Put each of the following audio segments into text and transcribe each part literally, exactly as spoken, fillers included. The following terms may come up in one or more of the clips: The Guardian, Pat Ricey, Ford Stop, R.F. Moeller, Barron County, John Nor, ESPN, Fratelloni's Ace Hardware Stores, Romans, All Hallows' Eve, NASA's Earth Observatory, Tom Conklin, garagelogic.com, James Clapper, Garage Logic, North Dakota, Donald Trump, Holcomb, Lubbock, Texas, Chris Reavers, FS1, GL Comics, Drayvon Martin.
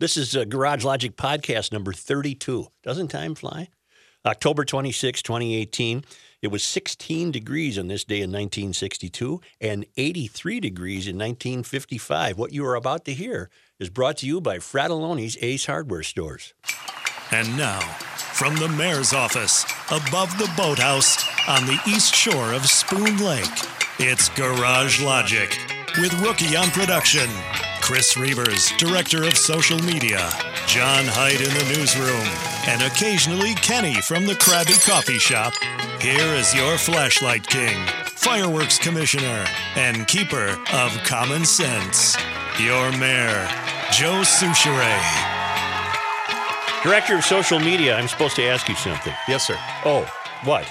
This is uh, Garage Logic podcast number thirty-two. Doesn't time fly? October twenty-sixth, twenty eighteen. It was sixteen degrees on this day in nineteen sixty-two and eighty-three degrees in nineteen fifty-five. What you are about to hear is brought to you by Fratelloni's Ace Hardware Stores. And now, from the mayor's office, above the boathouse, on the east shore of Spoon Lake, it's Garage Logic with Rookie on production, Chris Reavers, director of social media, John Hyde in the newsroom, and occasionally Kenny from the Krabby Coffee Shop. Here is your flashlight king, fireworks commissioner, and keeper of common sense, your mayor, Joe Souchere. Director of social media, I'm supposed to ask you something. Yes, sir. Oh, what?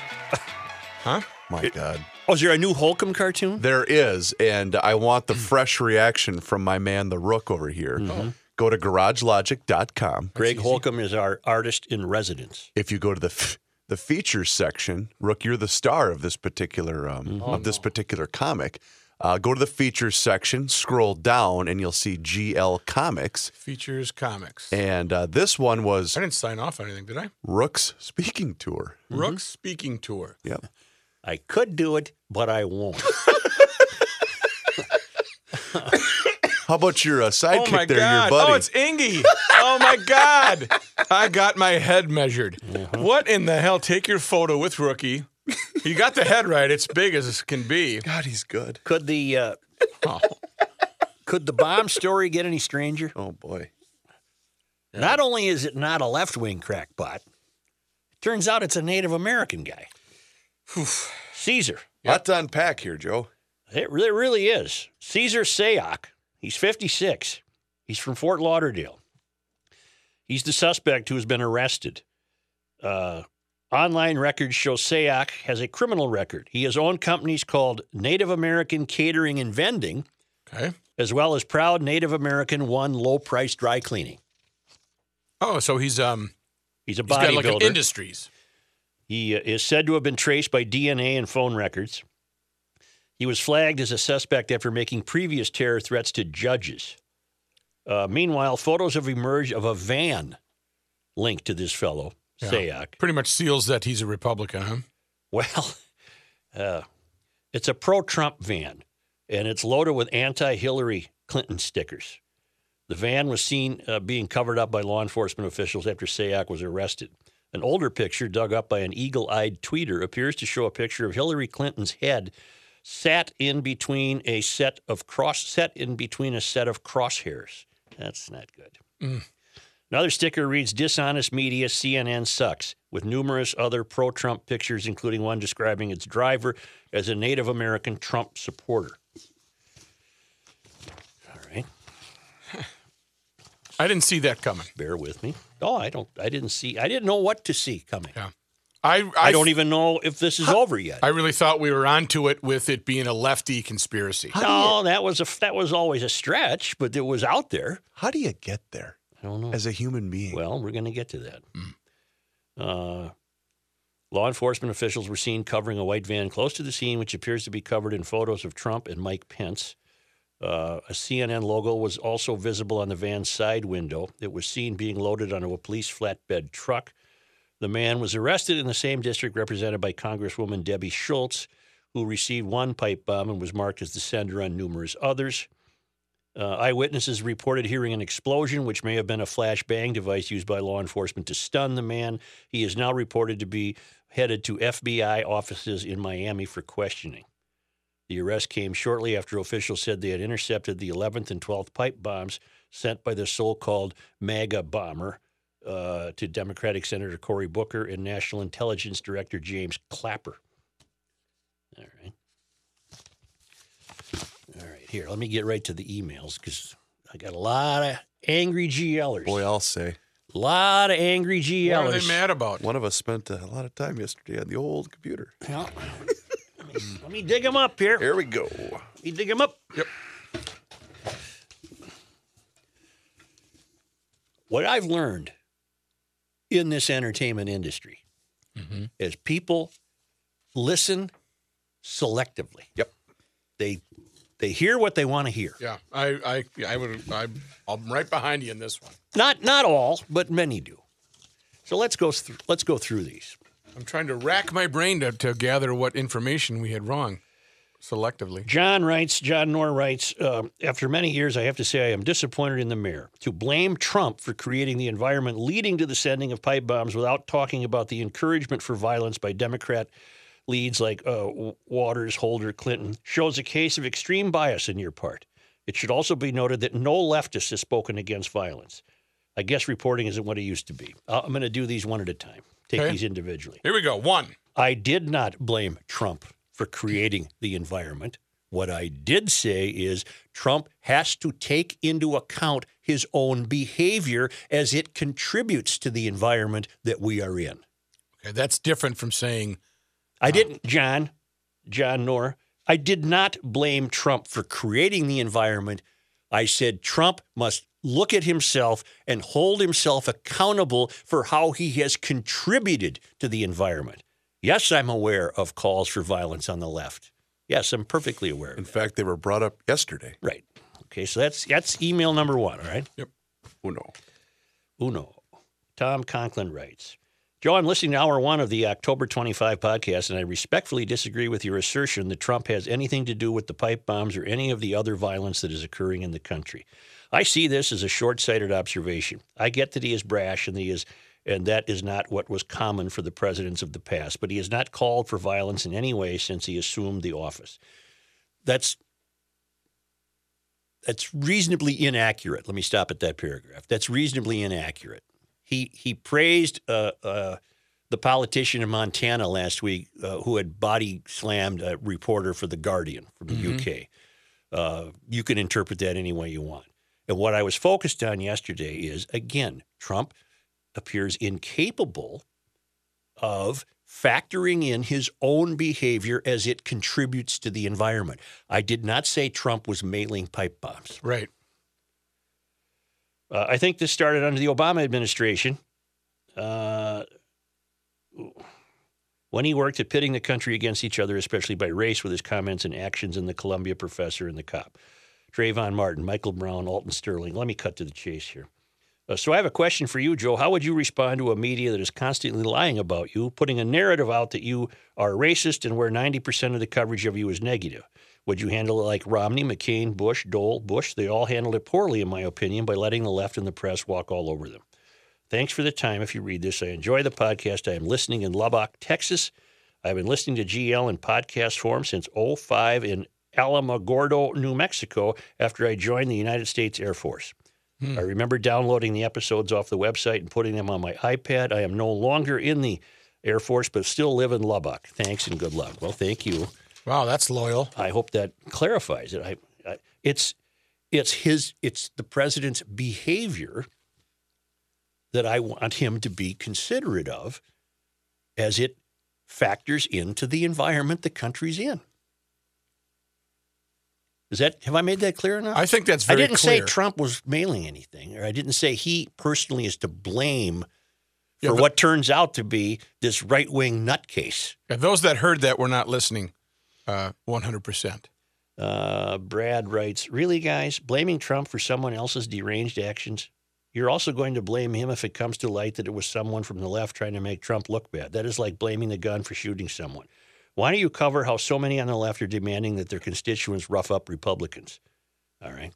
Huh? My it, God. Oh, is there a new Holcomb cartoon? There is, and I want the fresh reaction from my man, the Rook, over here. Mm-hmm. Go to garage logic dot com. Greg easy. Holcomb is our artist in residence. If you go to the f- the features section, Rook, you're the star of this particular um, mm-hmm. of this particular comic. Uh, go to the features section, scroll down, and you'll see G L Comics. Features Comics. And uh, this one was... I didn't sign off on anything, did I? Rook's Speaking Tour. Mm-hmm. Rook's Speaking Tour. Yep. I could do it, but I won't. How about your uh, sidekick oh there, God. Your buddy? Oh, it's Ingy. Oh, my God. I got my head measured. Uh-huh. What in the hell? Take your photo with Rookie. You got the head right. It's big as it can be. God, he's good. Could the uh, oh. could the bomb story get any stranger? Oh, boy. Yeah. Not only is it not a left-wing crackpot, it turns out it's a Native American guy. Oof. Cesar. Yep. Lot to unpack here, Joe. It really, really is. Cesar Sayoc. He's fifty-six. He's from Fort Lauderdale. He's the suspect who has been arrested. Uh, online records show Sayoc has a criminal record. He has owned companies called Native American Catering and Vending, okay, as well as Proud Native American One Low Price Dry Cleaning. Oh, so he's um, he's a bodybuilder. He's got like an industries. He is said to have been traced by D N A and phone records. He was flagged as a suspect after making previous terror threats to judges. Uh, meanwhile, photos have emerged of a van linked to this fellow, yeah, Sayoc. Pretty much seals that he's a Republican, huh? Well, uh, it's a pro-Trump van, and it's loaded with anti-Hillary Clinton stickers. The van was seen uh, being covered up by law enforcement officials after Sayoc was arrested. An older picture dug up by an eagle-eyed tweeter appears to show a picture of Hillary Clinton's head sat in between a set of cross set in between a set of crosshairs. That's not good. Mm. Another sticker reads, "Dishonest media, C N N sucks," with numerous other pro-Trump pictures, including one describing its driver as a Native American Trump supporter. All right. I didn't see that coming. Bear with me. Oh, I don't. I didn't see. I didn't know what to see coming. Yeah, I. I, I don't even know if this is huh, over yet. I really thought we were onto it with it being a lefty conspiracy. How no, that was a that was always a stretch, but it was out there. How do you get there? I don't know. As a human being. Well, we're going to get to that. Mm. Uh, law enforcement officials were seen covering a white van close to the scene, which appears to be covered in photos of Trump and Mike Pence. Uh, a C N N logo was also visible on the van's side window. It was seen being loaded onto a police flatbed truck. The man was arrested in the same district represented by Congresswoman Debbie Schultz, who received one pipe bomb and was marked as the sender on numerous others. Uh, eyewitnesses reported hearing an explosion, which may have been a flashbang device used by law enforcement to stun the man. He is now reported to be headed to F B I offices in Miami for questioning. The arrest came shortly after officials said they had intercepted the eleventh and twelfth pipe bombs sent by the so-called MAGA bomber uh, to Democratic Senator Cory Booker and National Intelligence Director James Clapper. All right. All right, here, let me get right to the emails because I got a lot of angry GLers. Boy, I'll say. A lot of angry GLers. What are they mad about? One of us spent a lot of time yesterday on the old computer. Yeah. Let me dig them up here. Here we go. Let me dig them up. Yep. What I've learned in this entertainment industry mm-hmm. is people listen selectively. Yep. They They hear what they want to hear. Yeah, I, I, I would, I, I'm right behind you in this one. Not, not all, but many do. So let's go, th- let's go through these. I'm trying to rack my brain to, to gather what information we had wrong, selectively. John writes, John Nor writes, uh, after many years, I have to say I am disappointed in the mayor to blame Trump for creating the environment leading to the sending of pipe bombs without talking about the encouragement for violence by Democrat leads like uh, Waters, Holder, Clinton, shows a case of extreme bias on your part. It should also be noted that no leftist has spoken against violence. I guess reporting isn't what it used to be. Uh, I'm going to do these one at a time. Take okay. these individually. Here we go. One. I did not blame Trump for creating the environment. What I did say is Trump has to take into account his own behavior as it contributes to the environment that we are in. Okay, that's different from saying... I didn't, John, John Nor, I did not blame Trump for creating the environment. I said Trump must look at himself and hold himself accountable for how he has contributed to the environment. Yes, I'm aware of calls for violence on the left. Yes, I'm perfectly aware of that. In fact, they were brought up yesterday. Right. Okay, so that's that's email number one, all right? Yep. Uno. Uno. Tom Conklin writes, Joe, I'm listening to hour one of the October twenty-fifth podcast, and I respectfully disagree with your assertion that Trump has anything to do with the pipe bombs or any of the other violence that is occurring in the country. I see this as a short-sighted observation. I get that he is brash, and he is, and that is not what was common for the presidents of the past, but he has not called for violence in any way since he assumed the office. That's, that's reasonably inaccurate. Let me stop at that paragraph. That's reasonably inaccurate. He he praised uh, uh, the politician in Montana last week uh, who had body slammed a reporter for The Guardian from the mm-hmm. U K. Uh, you can interpret that any way you want. And what I was focused on yesterday is, again, Trump appears incapable of factoring in his own behavior as it contributes to the environment. I did not say Trump was mailing pipe bombs. Right. Uh, I think this started under the Obama administration uh, when he worked at pitting the country against each other, especially by race, with his comments and actions in The Columbia Professor and The Cop. Drayvon Martin, Michael Brown, Alton Sterling. Let me cut to the chase here. Uh, so I have a question for you, Joe. How would you respond to a media that is constantly lying about you, putting a narrative out that you are racist and where ninety percent of the coverage of you is negative? Would you handle it like Romney, McCain, Bush, Dole, Bush? They all handled it poorly, in my opinion, by letting the left and the press walk all over them. Thanks for the time. If you read this, I enjoy the podcast. I am listening in Lubbock, Texas. I've been listening to G L in podcast form since oh five in Alamogordo, New Mexico, after I joined the United States Air Force. Hmm. I remember downloading the episodes off the website and putting them on my iPad. I am no longer in the Air Force, but still live in Lubbock. Thanks and good luck. Well, thank you. Wow, that's loyal. I hope that clarifies it. I, I, it's it's his it's the president's behavior that I want him to be considerate of as it factors into the environment the country's in. Is that have I made that clear enough? I think that's very clear. I didn't clear. say Trump was mailing anything, or I didn't say he personally is to blame for yeah, but, what turns out to be this right-wing nutcase. Yeah, those that heard that were not listening. Uh, one hundred percent. Uh, Brad writes, really, guys, blaming Trump for someone else's deranged actions? You're also going to blame him if it comes to light that it was someone from the left trying to make Trump look bad. That is like blaming the gun for shooting someone. Why don't you cover how so many on the left are demanding that their constituents rough up Republicans? All right.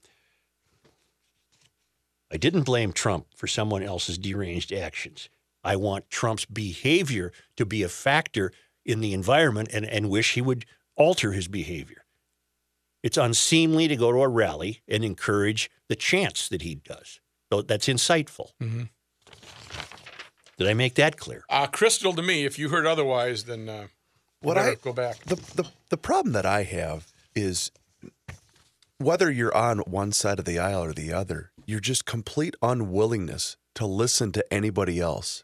I didn't blame Trump for someone else's deranged actions. I want Trump's behavior to be a factor in the environment and, and wish he would alter his behavior. It's unseemly to go to a rally and encourage the chants that he does. So that's insightful. Mm-hmm. Did I make that clear? Uh, crystal to me. If you heard otherwise, then uh, what I go back. The, the the problem that I have is whether you're on one side of the aisle or the other, you're just complete unwillingness to listen to anybody else.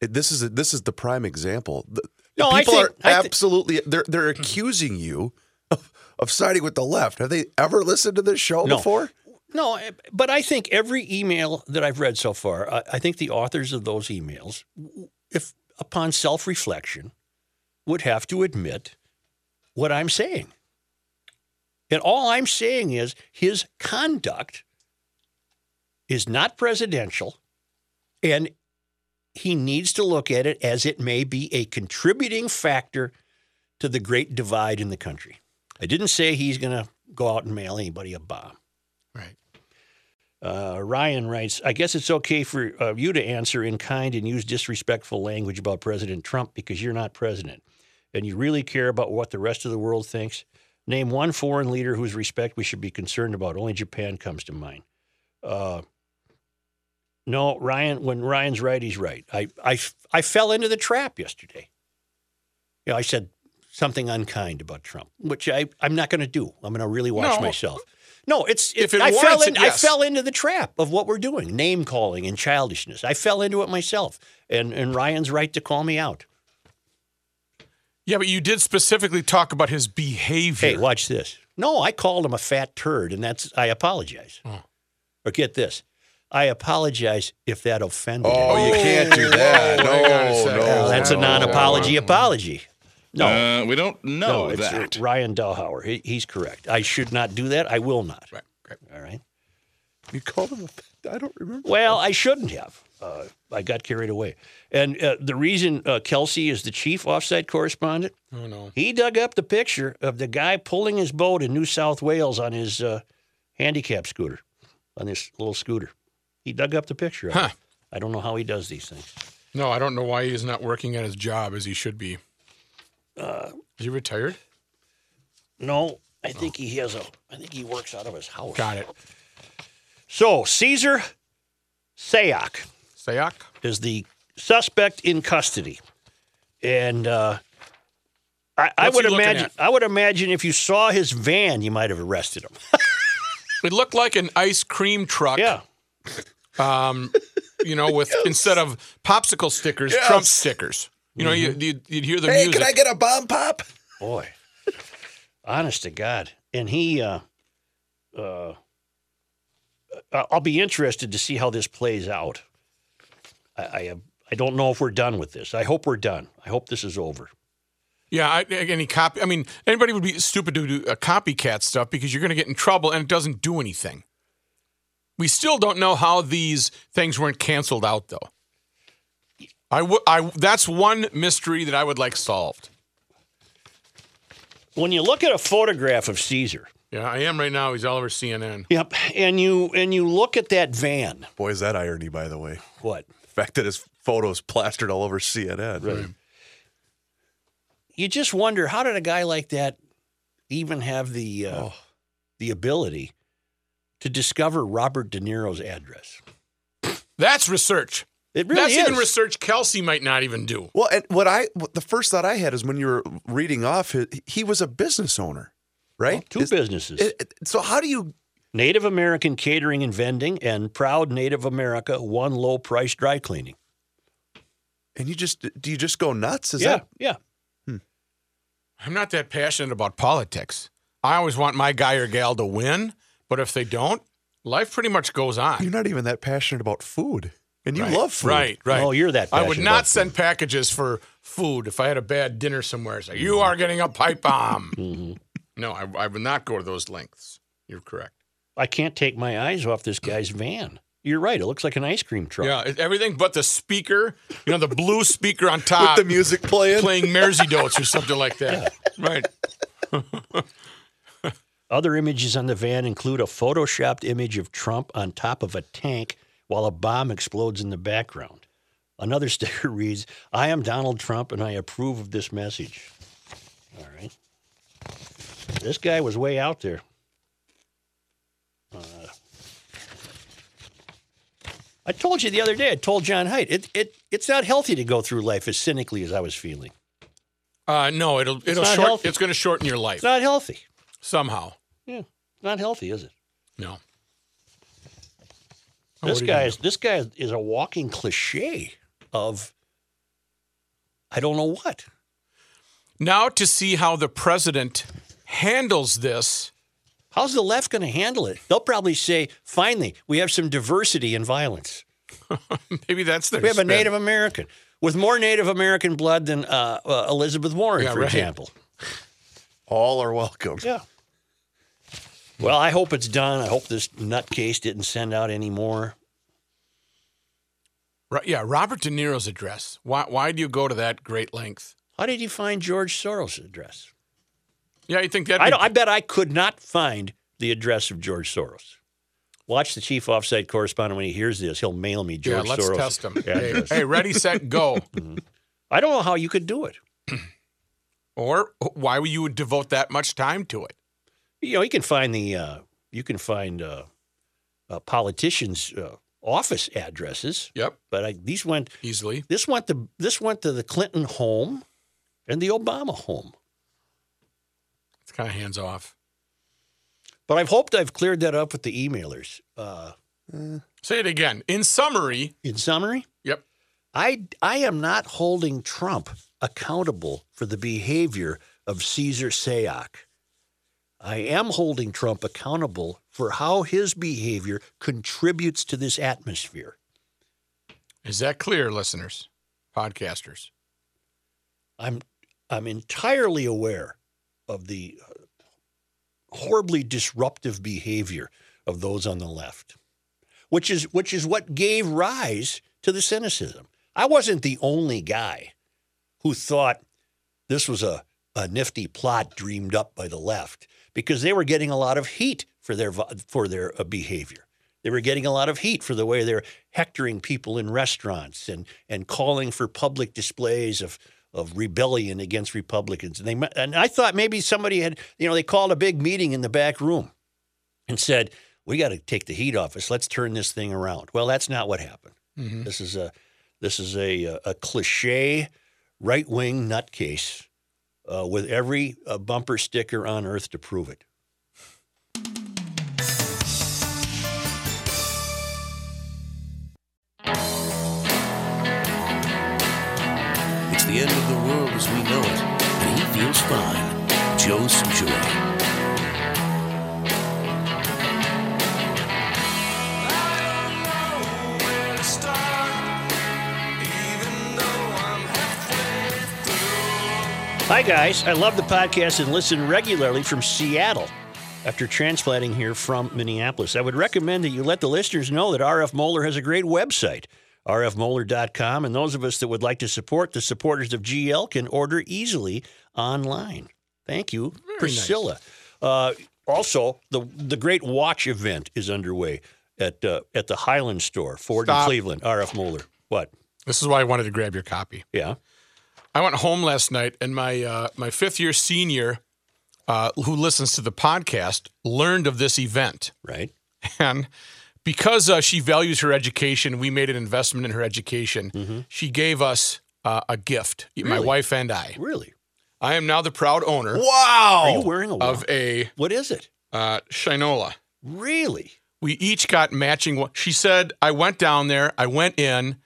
It, this is a, this is the prime example. The, No, People I think, are absolutely, I th- they're, they're accusing you of, of siding with the left. Have they ever listened to this show no. before? No, but I think every email that I've read so far, I, I think the authors of those emails, if upon self-reflection, would have to admit what I'm saying. And all I'm saying is his conduct is not presidential, and he needs to look at it as it may be a contributing factor to the great divide in the country. I didn't say he's going to go out and mail anybody a bomb. Right. Uh, Ryan writes, I guess it's okay for uh, you to answer in kind and use disrespectful language about President Trump because you're not president and you really care about what the rest of the world thinks. Name one foreign leader whose respect we should be concerned about. Only Japan comes to mind. Uh, no, Ryan, when Ryan's right, he's right. I, I, I fell into the trap yesterday. You know, I said something unkind about Trump, which I, I'm not going to do. I'm going to really watch no. myself. No, it's it, if it I fell in, it, yes. I fell into the trap of what we're doing, name calling and childishness. I fell into it myself, and and Ryan's right to call me out. Yeah, but you did specifically talk about his behavior. Hey, watch this. No, I called him a fat turd, and that's I apologize. Oh. Or get this, I apologize if that offended him. Oh, you can't do that. no, no, no, that's no, a non-apology no. apology. No, uh, we don't know no, it's that. Ryan Dahlhauer, he, he's correct. I should not do that. I will not. Right, right. All right. You called him a. I don't remember. Well, I shouldn't have. Uh, I got carried away. And uh, the reason uh, Kelsey is the chief offsite correspondent. Oh no. He dug up the picture of the guy pulling his boat in New South Wales on his uh, handicap scooter, on this little scooter. He dug up the picture. Of huh. it. I don't know how he does these things. No, I don't know why he is not working at his job as he should be. Uh, is he retired? No, I no. think he has a. I think he works out of his house. Got it. So Cesar Sayoc, Sayoc is the suspect in custody, and uh, I, I would imagine. At? I would imagine if you saw his van, you might have arrested him. It looked like an ice cream truck. Yeah. Um, you know, with yes. instead of popsicle stickers, yes. Trump stickers. You know, mm-hmm. you'd, you'd hear the hey, music. Hey, can I get a bomb pop? Boy, honest to God. And he, uh, uh, I'll be interested to see how this plays out. I, I, I don't know if we're done with this. I hope we're done. I hope this is over. Yeah, I, any copy. I mean, anybody would be stupid to do a copycat stuff because you're going to get in trouble and it doesn't do anything. We still don't know how these things weren't canceled out, though. I w- I, that's one mystery that I would like solved. When you look at a photograph of Cesar. Yeah, I am right now. He's all over C N N. Yep. And you and you look at that van. Boy, is that irony, by the way. What? The fact that his photo's plastered all over C N N. Right. Right. You just wonder, how did a guy like that even have the uh, oh. the ability to discover Robert De Niro's address? That's research. It really That's is. Even research Kelsey might not even do. Well, and what I what the first thought I had is when you were reading off, his, he was a business owner, right? Well, two is, businesses. It, it, so how do you? Native American Catering and Vending and Proud Native America One Low Price Dry Cleaning. And you just do you just go nuts? Is yeah, that? Yeah. Hmm. I'm not that passionate about politics. I always want my guy or gal to win, but if they don't, life pretty much goes on. You're not even that passionate about food. And you right. love food. Right, right. Oh, you're that passionate. I would not send food. packages for food if I had a bad dinner somewhere. It's like, you are getting a pipe bomb. mm-hmm. No, I, I would not go to those lengths. You're correct. I can't take my eyes off this guy's van. You're right. It looks like an ice cream truck. Yeah, everything but the speaker, you know, the blue speaker on top. With the music playing. Playing Mersey Dotes or something like that. Yeah. Right. Other images on the van include a photoshopped image of Trump on top of a tank while a bomb explodes in the background. Another sticker reads, I am Donald Trump, and I approve of this message. All right. This guy was way out there. Uh, I told you the other day, I told John Haidt, it, it, it's not healthy to go through life as cynically as I was feeling. Uh, no, it'll, it'll it's short, it's going to shorten your life. It's not healthy. Somehow. Yeah, not healthy, is it? No. This guy is this guy is a walking cliche of I don't know what. Now to see how the president handles this. How's the left going to handle it? They'll probably say, "Finally, we have some diversity in violence." Maybe that's their. We have spin. a Native American with more Native American blood than uh, uh, Elizabeth Warren, yeah, for right. example. All are welcome. Yeah. Well, I hope it's done. I hope this nutcase didn't send out any more. Right, yeah, Robert De Niro's address. Why, why do you go to that great length? How did you find George Soros' address? Yeah, you think that... I, I bet I could not find the address of George Soros. Watch the chief offsite correspondent. When he hears this, he'll mail me George Soros. Yeah, let's Soros test him. Hey, hey, ready, set, go. Mm-hmm. I don't know how you could do it. Or why you would devote that much time to it. You know, you can find the... Uh, you can find uh, uh, politicians... Uh, office addresses. Yep. But I, these went easily. This went to this went to the Clinton home and the Obama home. It's kind of hands off. But I've hoped I've cleared that up with the emailers. Uh, Say it again. In summary. In summary. Yep. I I am not holding Trump accountable for the behavior of Cesar Sayoc. I am holding Trump accountable for how his behavior contributes to this atmosphere. Is that clear, listeners, podcasters? I'm I'm entirely aware of the horribly disruptive behavior of those on the left, which is which is what gave rise to the cynicism. I wasn't the only guy who thought this was a, a nifty plot dreamed up by the left. Because they were getting a lot of heat for their for their behavior. They were getting a lot of heat for the way they're hectoring people in restaurants and and calling for public displays of of rebellion against Republicans. And they and I thought maybe somebody had, you know, they called a big meeting in the back room and said, "We got to take the heat off us. Let's turn this thing around." Well, that's not what happened. Mm-hmm. This is a this is a a, a cliche right-wing nutcase. Uh, with every uh, bumper sticker on earth to prove it. It's the end of the world as we know it, and he feels fine. Joe Suchere. Hi, guys. I love the podcast and listen regularly from Seattle after transplanting here from Minneapolis. I would recommend that you let the listeners know that R F. Moeller has a great website, r f moeller dot com, and those of us that would like to support the supporters of G L can order easily online. Thank you, Very Priscilla. Nice. Uh, also, the the Great Watch event is underway at uh, at the Highland Store, Ford Stop. in Cleveland. R F. Moeller. What? This is why I wanted to grab your copy. Yeah. I went home last night, and my uh, my fifth-year senior, uh, who listens to the podcast, learned of this event. Right. And because uh, she values her education, we made an investment in her education. Mm-hmm. She gave us uh, a gift, really? My wife and I. Really? I am now the proud owner. Wow! Are you wearing a of a what is it? Uh, Shinola. Really? We each got matching. One. She said, "I went down there. I went in."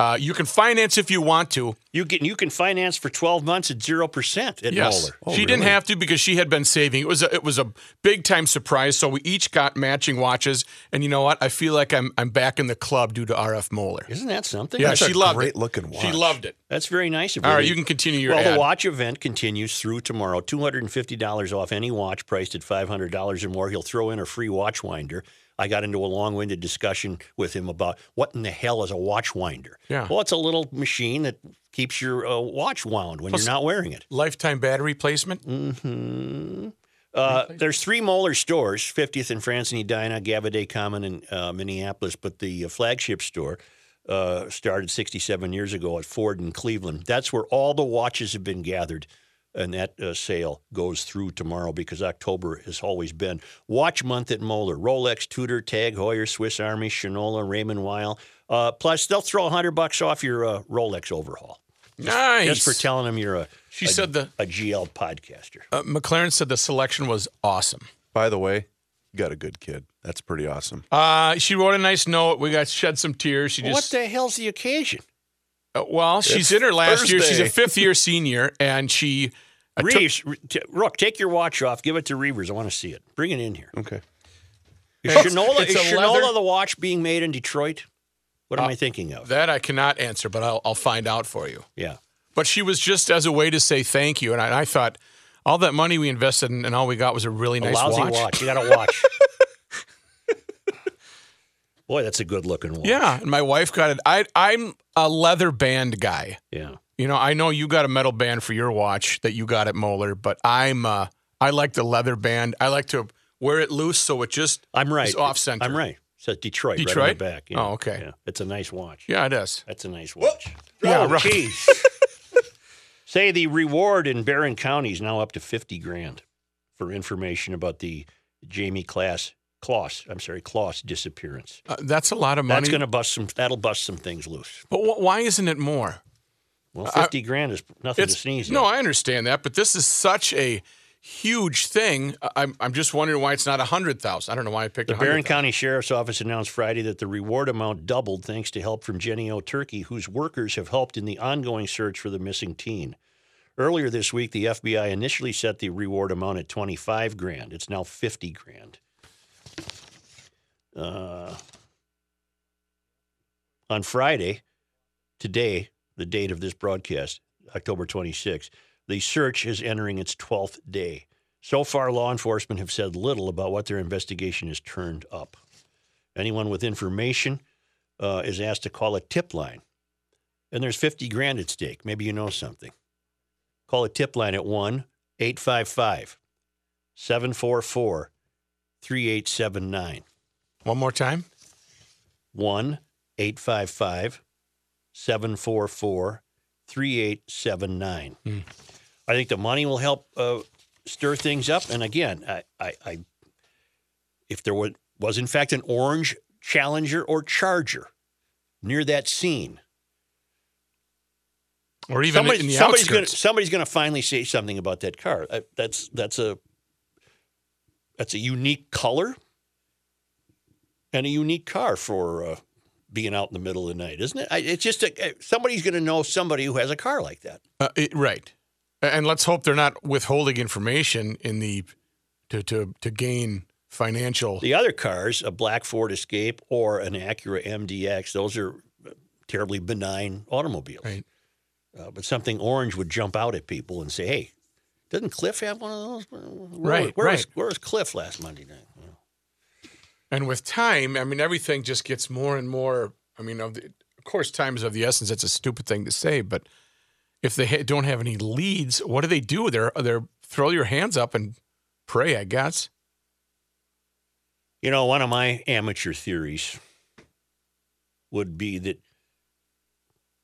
Uh, you can finance if you want to. You can you can finance for twelve months at zero percent at yes. Moeller. Oh, she really? didn't have to because she had been saving. It was a, it was a big time surprise. So we each got matching watches, and you know what? I feel like I'm I'm back in the club due to R F. Moeller. Isn't that something? Yeah, That's she a loved great it. Looking watch. She loved it. That's very nice of you. All right, you can continue your. Well, ad. The watch event continues through tomorrow. Two hundred and fifty dollars off any watch priced at five hundred dollars or more. He'll throw in a free watch winder. I got into a long-winded discussion with him about what in the hell is a watch winder. Yeah. Well, it's a little machine that keeps your uh, watch wound when Plus, you're not wearing it. Lifetime battery placement? Mm-hmm. Uh, there's three Moeller stores, fiftieth in Franson, Edina, Gavaday Common, and uh, Minneapolis, but the uh, flagship store uh, started sixty-seven years ago at Ford in Cleveland. That's where all the watches have been gathered. And that uh, sale goes through tomorrow because October has always been watch month at Moeller. Rolex, Tudor, Tag Heuer, Swiss Army, Shinola, Raymond Weil. Uh, plus, they'll throw one hundred bucks off your uh, Rolex overhaul. Nice. Just, just for telling them you're a, she a, said the, a G L podcaster. Uh, McLaren said the selection was awesome. By the way, you got a good kid. That's pretty awesome. Uh, she wrote a nice note. We got shed some tears. She well, just What the hell's the occasion? Uh, well, it's she's in her last Thursday. year. She's a fifth-year senior, and she... Uh, Reeves, t- Rook, take your watch off. Give it to Reavers. I want to see it. Bring it in here. Okay. Is Shinola, is Shinola the watch being made in Detroit? What am uh, I thinking of? That I cannot answer, but I'll, I'll find out for you. Yeah. But she was just as a way to say thank you, and I, I thought... all that money we invested in, and all we got was a really a nice lousy watch. watch. You got a watch. Boy, that's a good-looking watch. Yeah, and my wife got it. I, I'm a leather band guy. Yeah. You know, I know you got a metal band for your watch that you got at Moeller, but I'm uh, I like the leather band. I like to wear it loose so it just I'm right. is off-center. I'm right. It says Detroit, Detroit right on the back. Yeah. Oh, okay. Yeah. It's a nice watch. Yeah, it is. That's a nice watch. Whoa. Yeah, oh, right. Geez. Say the reward in Barron County is now up to fifty grand for information about the Jamie Class. Claus, I'm sorry, Claus disappearance. Uh, that's a lot of money. That's going to bust some. That'll bust some things loose. But wh why isn't it more? Well, fifty I, grand is nothing to sneeze at. No, I understand that, but this is such a huge thing. I'm, I'm just wondering why it's not a hundred thousand. I don't know why I picked. The Barron County Sheriff's Office announced Friday that the reward amount doubled thanks to help from Jenny O'Turkey, whose workers have helped in the ongoing search for the missing teen. Earlier this week, the F B I initially set the reward amount at twenty-five grand. It's now fifty grand. Uh, on Friday, today, the date of this broadcast, October twenty-sixth, the search is entering its twelfth day. So far, law enforcement have said little about what their investigation has turned up. Anyone with information uh, is asked to call a tip line. And there's fifty grand at stake. Maybe you know something. Call a tip line at one eight five five, seven four four, three eight seven nine. One more time. one eight five five, seven four four, three eight seven nine. Mm. I think the money will help uh, stir things up. And again, I, I, I, if there was, was, in fact, an orange Challenger or Charger near that scene. Or even somebody, in the somebody's outskirts. Gonna, somebody's going to finally say something about that car. I, that's, that's, a, that's a unique color. And a unique car for uh, being out in the middle of the night, isn't it? I, it's just a, somebody's going to know somebody who has a car like that. Uh, it, right. And let's hope they're not withholding information in the to, to, to gain financial. The other cars, a black Ford Escape or an Acura M D X, those are terribly benign automobiles. Right. Uh, but something orange would jump out at people and say, hey, doesn't Cliff have one of those? Where, right, where, right. Was, where was Cliff last Monday night? And with time, I mean, everything just gets more and more, I mean, of, the, of course, time is of the essence. That's a stupid thing to say, but if they ha don't have any leads, what do they do? They're, they're throw your hands up and pray, I guess. You know, one of my amateur theories would be that,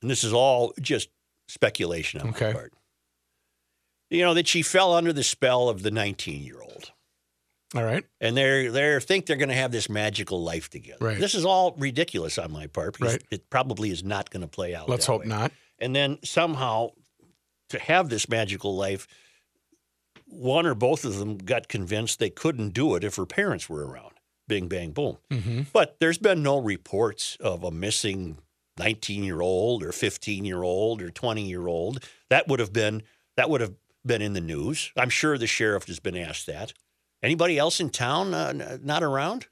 and this is all just speculation on okay. my part, you know, that she fell under the spell of the nineteen-year-old. All right. And they they think they're going to have this magical life together. Right. This is all ridiculous on my part because right. it probably is not going to play out. Let's that hope way. not. And then somehow to have this magical life, one or both of them got convinced they couldn't do it if her parents were around. Bing, bang, boom. Mm-hmm. But there's been no reports of a missing nineteen-year-old or fifteen-year-old or twenty-year-old. That would have been that would have been in the news. I'm sure the sheriff has been asked that. Anybody else in town uh, not around?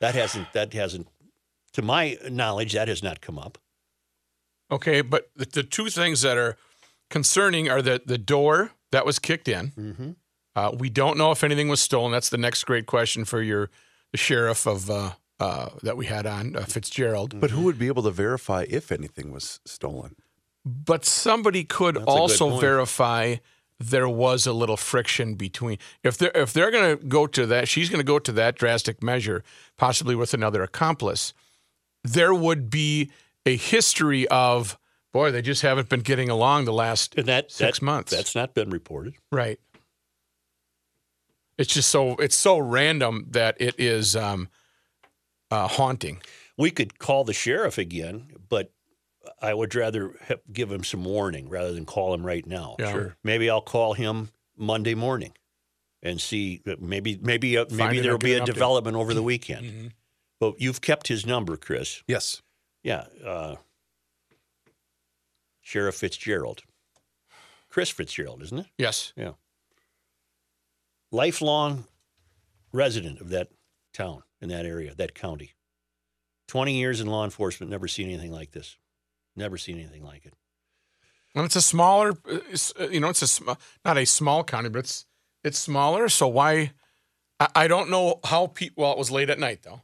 That hasn't, that hasn't, to my knowledge, that has not come up. Okay, but the, the two things that are concerning are the, the door that was kicked in. Mm-hmm. uh, we don't know if anything was stolen. That's the next great question for your the sheriff of uh, uh, that we had on, uh, Fitzgerald. Mm-hmm. But who would be able to verify if anything was stolen? But somebody could That's also verify... there was a little friction between if they're if they're going to go to that she's going to go to that drastic measure, possibly with another accomplice. There would be a history of, boy, they just haven't been getting along the last and that, six that, months. That's not been reported, right? It's just so it's so random that it is um, uh, haunting. We could call the sheriff again, but. I would rather give him some warning rather than call him right now. Yeah. Sure. Maybe I'll call him Monday morning and see. Maybe maybe uh, maybe there will be a development over the weekend. Mm-hmm. But you've kept his number, Chris. Yes. Yeah. Uh, Sheriff Fitzgerald. Chris Fitzgerald, isn't it? Yes. Yeah. Lifelong resident of that town, in that area, that county. twenty years in law enforcement, never seen anything like this. Never seen anything like it. And it's a smaller, you know, it's a sm not a small county, but it's it's smaller. So why? I, I don't know how people. Well, it was late at night, though.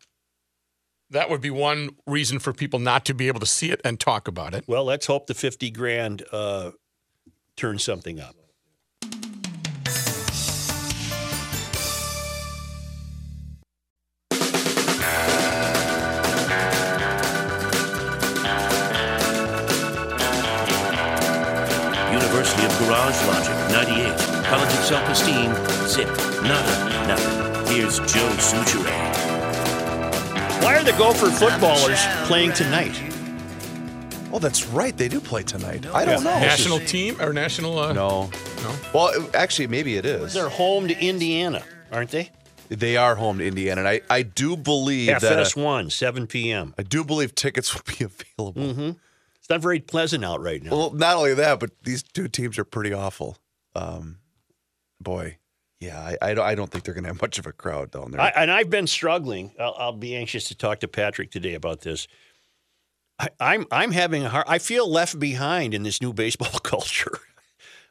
That would be one reason for people not to be able to see it and talk about it. Well, let's hope the fifty grand uh, turns something up. University of Garage Logic, ninety-eight. College of Self-Esteem, zip, nada, nada. Here's Joe Suchere. Why are the Gopher footballers playing tonight? Oh, that's right. They do play tonight. I don't yeah. know. National just... team or national? Uh... No. No. Well, actually, maybe it is. They're home to Indiana, aren't they? They are home to Indiana, and I, I do believe F S one, that... F S one, seven p m I do believe tickets will be available. Mm-hmm. It's not very pleasant out right now. Well, not only that, but these two teams are pretty awful. Um, boy, yeah, I, I, I don't think they're going to have much of a crowd down there. I, and I've been struggling. I'll, I'll be anxious to talk to Patrick today about this. I, I'm I'm having a hard. I feel left behind in this new baseball culture.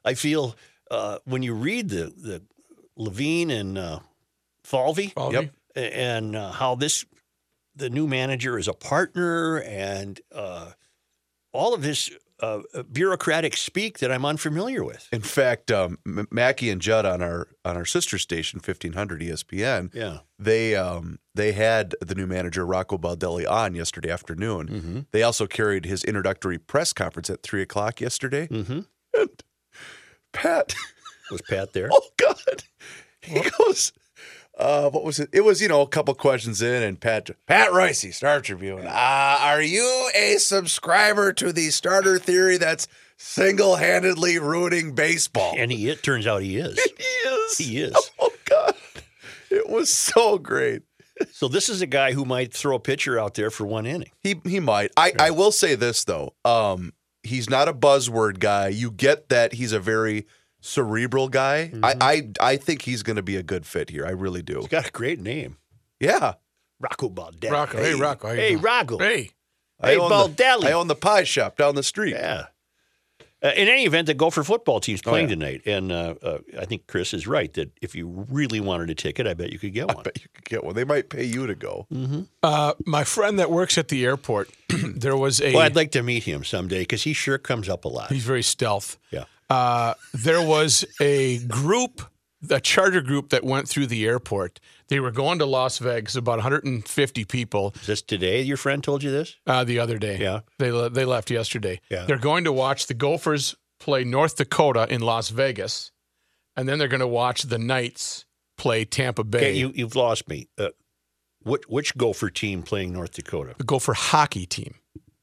I feel uh, when you read the the Levine and uh, Falvey, Falvey, yep, and uh, how this the new manager is a partner and. Uh, all of this uh, bureaucratic speak that I'm unfamiliar with. In fact, um, Mackey and Judd on our on our sister station, fifteen hundred E S P N, yeah, they um, they had the new manager, Rocco Baldelli, on yesterday afternoon. Mm-hmm. They also carried his introductory press conference at three o'clock yesterday. Mm-hmm. And Pat. Was Pat there? Oh, God. He what? goes... Uh, what was it? It was, you know, a couple questions in, and Pat Pat Ricey, Star Tribune. Uh, are you a subscriber to the starter theory that's single-handedly ruining baseball? And he, it turns out he is. He is. He is. Oh, God. It was so great. So this is a guy who might throw a pitcher out there for one inning. He he might. I, yeah. I will say this, though. Um, he's not a buzzword guy. You get that he's a very... cerebral guy. Mm-hmm. I, I I think he's going to be a good fit here. I really do. He's got a great name. Yeah. Rocco Baldelli. Rocco. Hey, hey Rocco. Hey, Rocco. Hey. Hey, Baldelli. The, I own the pie shop down the street. Yeah. Uh, in any event, the Gopher football team's playing oh, yeah. tonight, and uh, uh, I think Chris is right that if you really wanted a ticket, I bet you could get one. I bet you could get one. They might pay you to go. Mm-hmm. Uh, my friend that works at the airport, there was a... Well, I'd like to meet him someday, because he sure comes up a lot. He's very stealth. Yeah. Uh, there was a group, a charter group that went through the airport. They were going to Las Vegas, about one hundred fifty people. Is this today? Your friend told you this? Uh, the other day. Yeah. They, le they left yesterday. Yeah. They're going to watch the Gophers play North Dakota in Las Vegas, and then they're going to watch the Knights play Tampa Bay. Okay, you, you've lost me. Uh, which, which Gopher team playing North Dakota? The Gopher hockey team.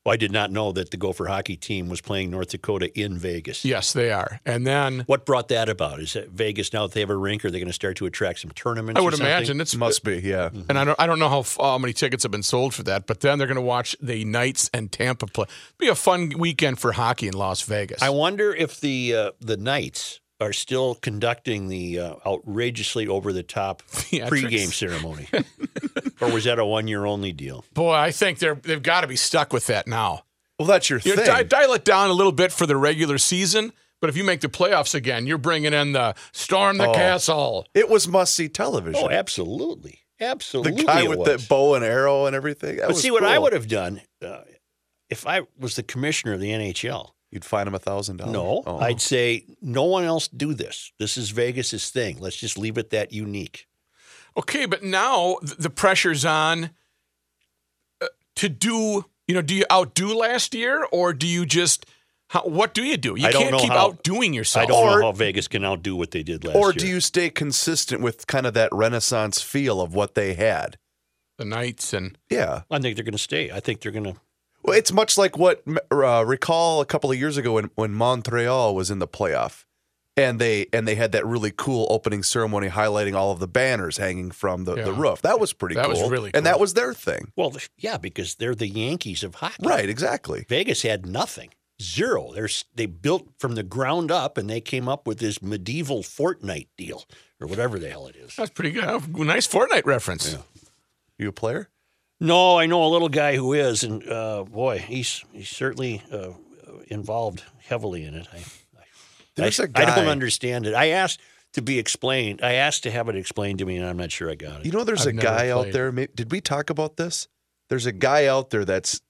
Well, I did not know that the Gopher hockey team was playing North Dakota in Vegas. Yes, they are. And then... What brought that about? Is that Vegas, now that they have a rink, are they going to start to attract some tournaments I would or imagine. It must be, yeah. Mm-hmm. And I don't I don't know how, how many tickets have been sold for that, but then they're going to watch the Knights and Tampa play. It'll be a fun weekend for hockey in Las Vegas. I wonder if the, uh, the Knights are still conducting the uh, outrageously over-the-top pregame ceremony. Or was that a one-year-only deal? Boy, I think they're, they've got to be stuck with that now. Well, that's your you thing. Di dial it down a little bit for the regular season, but if you make the playoffs again, you're bringing in the Storm the oh, Castle. It was must-see television. Oh, absolutely. Absolutely The guy with was. the bow and arrow and everything. That but see, cool. what I would have done, uh, if I was the commissioner of the N H L... You'd fine him a thousand dollars? No. Oh. I'd say, no one else do this. This is Vegas's thing. Let's just leave it that unique. Okay, but now the pressure's on uh, to do, you know, do you outdo last year or do you just, how, what do you do? You I can't keep how, outdoing yourself. I don't or, know how Vegas can outdo what they did last year. Or do year. you stay consistent with kind of that Renaissance feel of what they had? The Knights and... Yeah. I think they're going to stay. I think they're going to... Well, it's much like what, uh, recall a couple of years ago when, when Montreal was in the playoff. And they and they had that really cool opening ceremony highlighting all of the banners hanging from the, yeah. the roof. That was pretty that cool. That was really cool. And that was their thing. Well, yeah, because they're the Yankees of hockey. Right, exactly. Vegas had nothing. Zero. They're, they built from the ground up, and they came up with this medieval Fortnite deal or whatever the hell it is. That's pretty good. Nice Fortnite reference. Yeah. You a player? No, I know a little guy who is, and uh, boy, he's, he's certainly... Uh, involved heavily in it. I, I, I, I don't understand it. I asked to be explained. I asked to have it explained to me, and I'm not sure I got it. You know, there's I've a guy out there. Maybe, did we talk about this? There's a guy out there that's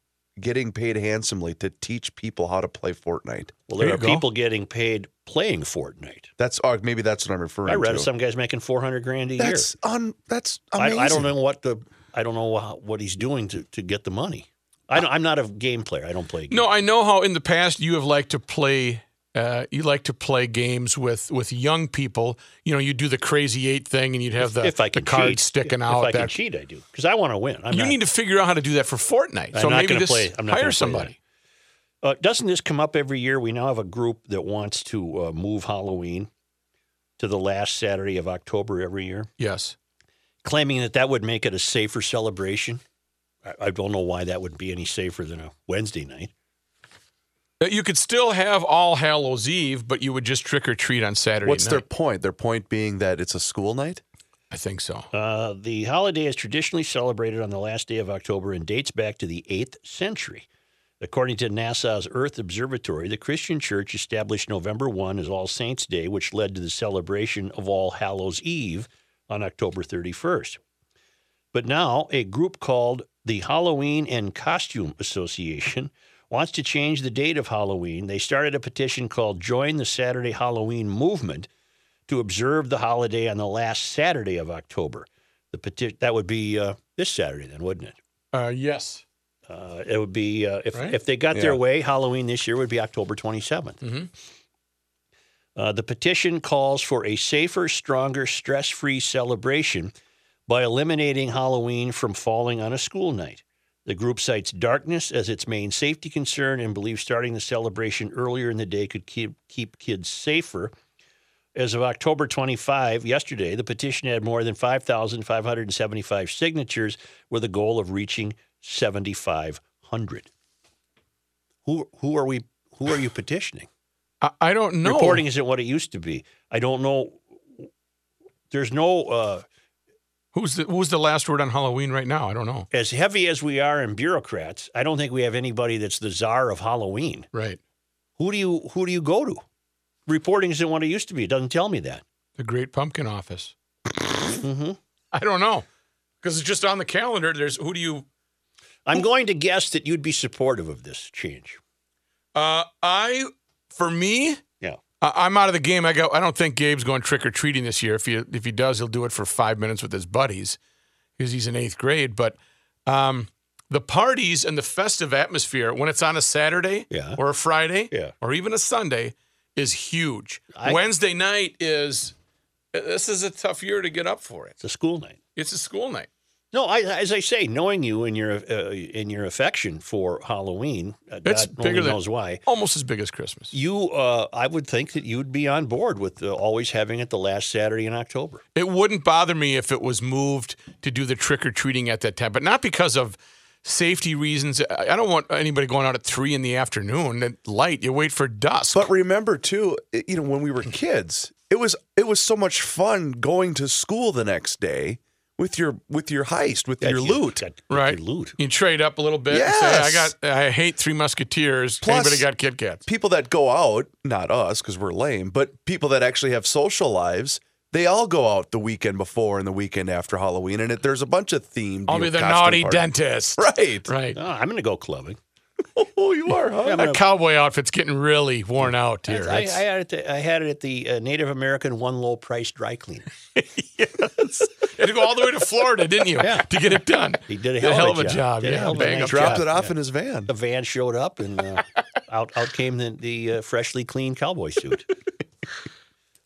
getting paid handsomely to teach people how to play Fortnite. Well, there, there are go. people getting paid playing Fortnite. That's oh, maybe that's what I'm referring to. I read to. some guy's making four hundred grand a that's year. Un, that's amazing. I, I don't know what the I don't know how, what he's doing to, to get the money. I don't, I'm not a game player. I don't play games. No, I know how in the past you have liked to play uh, you like to play games with, with young people. You know, you do the crazy eight thing and you'd have the, if I the card cheat. sticking if, out. If I that. can cheat, I do. Because I want to win. I'm you not, need to figure out how to do that for Fortnite. I'm so not going to play. I'm not hire play somebody. Uh, doesn't this come up every year? We now have a group that wants to uh, move Halloween to the last Saturday of October every year. Yes. Claiming that that would make it a safer celebration. I don't know why that would be any safer than a Wednesday night. You could still have All Hallows' Eve, but you would just trick-or-treat on Saturday What's night. What's their point? Their point being that it's a school night? I think so. Uh, the holiday is traditionally celebrated on the last day of October and dates back to the eighth century. According to NASA's Earth Observatory, the Christian Church established November first as All Saints' Day, which led to the celebration of All Hallows' Eve on October thirty-first. But now, a group called the Halloween and Costume Association wants to change the date of Halloween. They started a petition called Join the Saturday Halloween Movement to observe the holiday on the last Saturday of October. The peti- That would be uh, this Saturday then, wouldn't it? Uh, yes. Uh, it would be, uh, if, right? if they got yeah. their way, Halloween this year would be October twenty-seventh. Mm-hmm. Uh, the petition calls for a safer, stronger, stress-free celebration by eliminating Halloween from falling on a school night. The group cites darkness as its main safety concern and believes starting the celebration earlier in the day could keep, keep kids safer. As of October twenty-fifth, yesterday, the petition had more than five thousand five hundred seventy-five signatures with a goal of reaching seventy-five hundred. Who who are we? Who are you petitioning? I, I don't know. Reporting isn't what it used to be. I don't know. There's no... Uh, Who's the, who's the last word on Halloween right now? I don't know. As heavy as we are in bureaucrats, I don't think we have anybody that's the czar of Halloween. Right. Who do you who do you go to? Reporting isn't what it used to be. It doesn't tell me that. The Great Pumpkin Office. Mm-hmm. I don't know. Because it's just on the calendar. There's who do you... I'm who, going to guess that you'd be supportive of this change. Uh, I, for me... I'm out of the game. I go. I don't think Gabe's going trick or treating this year. If he if he does, he'll do it for five minutes with his buddies, because he's in eighth grade. But um, the parties and the festive atmosphere when it's on a Saturday yeah. or a Friday yeah. or even a Sunday is huge. I, Wednesday night is. This is a tough year to get up for it. It's a school night. It's a school night. No, I, as I say, knowing you and your uh, in your affection for Halloween, uh, God only knows why. Almost as big as Christmas. You, uh, I would think that you'd be on board with uh, always having it the last Saturday in October. It wouldn't bother me if it was moved to do the trick-or-treating at that time, but not because of safety reasons. I don't want anybody going out at three in the afternoon. At light, you wait for dusk. But remember, too, you know, when we were kids, it was it was so much fun going to school the next day. With your with your heist, with your, your loot, that, right? Your loot. You trade up a little bit. Yes. And say, I got. I hate Three Musketeers. Plus, anybody got Kit Kats? People that go out, not us, because we're lame, but people that actually have social lives, they all go out the weekend before and the weekend after Halloween, and it, there's a bunch of themed. I'll be the naughty party. dentist. Right, right. Oh, I'm going to go clubbing. Oh, you are, huh? Yeah, gonna... That cowboy outfit's getting really worn out here. I, I, had, it to, I had it at the uh, Native American One Low Price Dry Cleaning. Yes. You had to go all the way to Florida, didn't you, yeah. to get it done? He did a hell, hell of a job. job. Yeah, a bang nice dropped job. it off yeah. in his van. The van showed up, and uh, out out came the, the uh, freshly cleaned cowboy suit.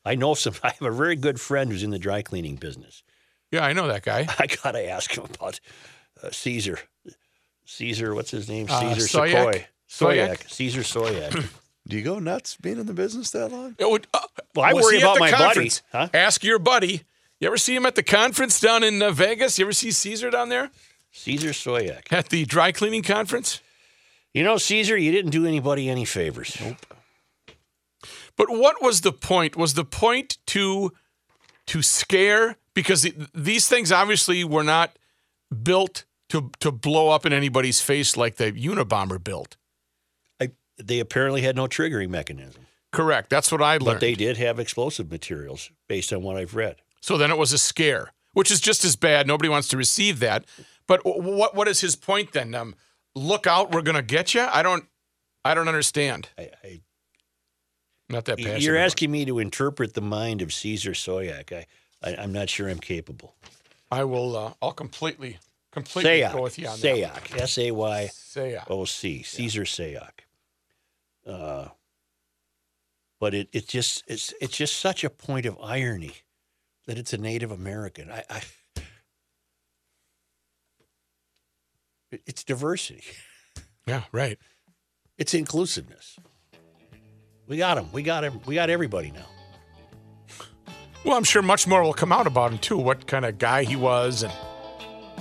I know some. I have a very good friend who's in the dry cleaning business. Yeah, I know that guy. I got to ask him about uh, Cesar. Cesar, what's his name? Uh, Cesar Sayoc. Sayoc. Cesar Sayoc. Do you go nuts being in the business that long? Would, uh, well, I worry about my conference. buddy. Huh? Ask your buddy. You ever see him at the conference down in uh, Vegas? You ever see Cesar down there? Cesar Sayoc. At the dry cleaning conference? You know, Cesar, you didn't do anybody any favors. Nope. But what was the point? Was the point to, to scare? Because it, these things obviously were not built to to blow up in anybody's face like the Unabomber built. I they apparently had no triggering mechanism. Correct. That's what I learned. But they did have explosive materials, based on what I've read. So then it was a scare, which is just as bad. Nobody wants to receive that. But what what is his point then? Um, look out, we're going to get you? I don't I don't understand. I, I, Not that passionate. You're asking me to interpret the mind of Cesar Sayoc. I, I, I'm not sure I'm capable. I will uh, I'll completely, completely Sayoc. go with you on Sayoc. that. Sayoc. S A Y O C. Cesar Sayoc. Uh, but it, it just it's it's just such a point of irony that it's a Native American. I, I It's diversity. Yeah, right. It's inclusiveness. We got him. We got him. We got everybody now. Well, I'm sure much more will come out about him, too, what kind of guy he was. And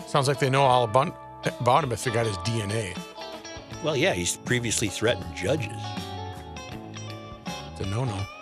sounds like they know all about, about him if they got his D N A. Well, yeah, he's previously threatened judges. It's a no-no.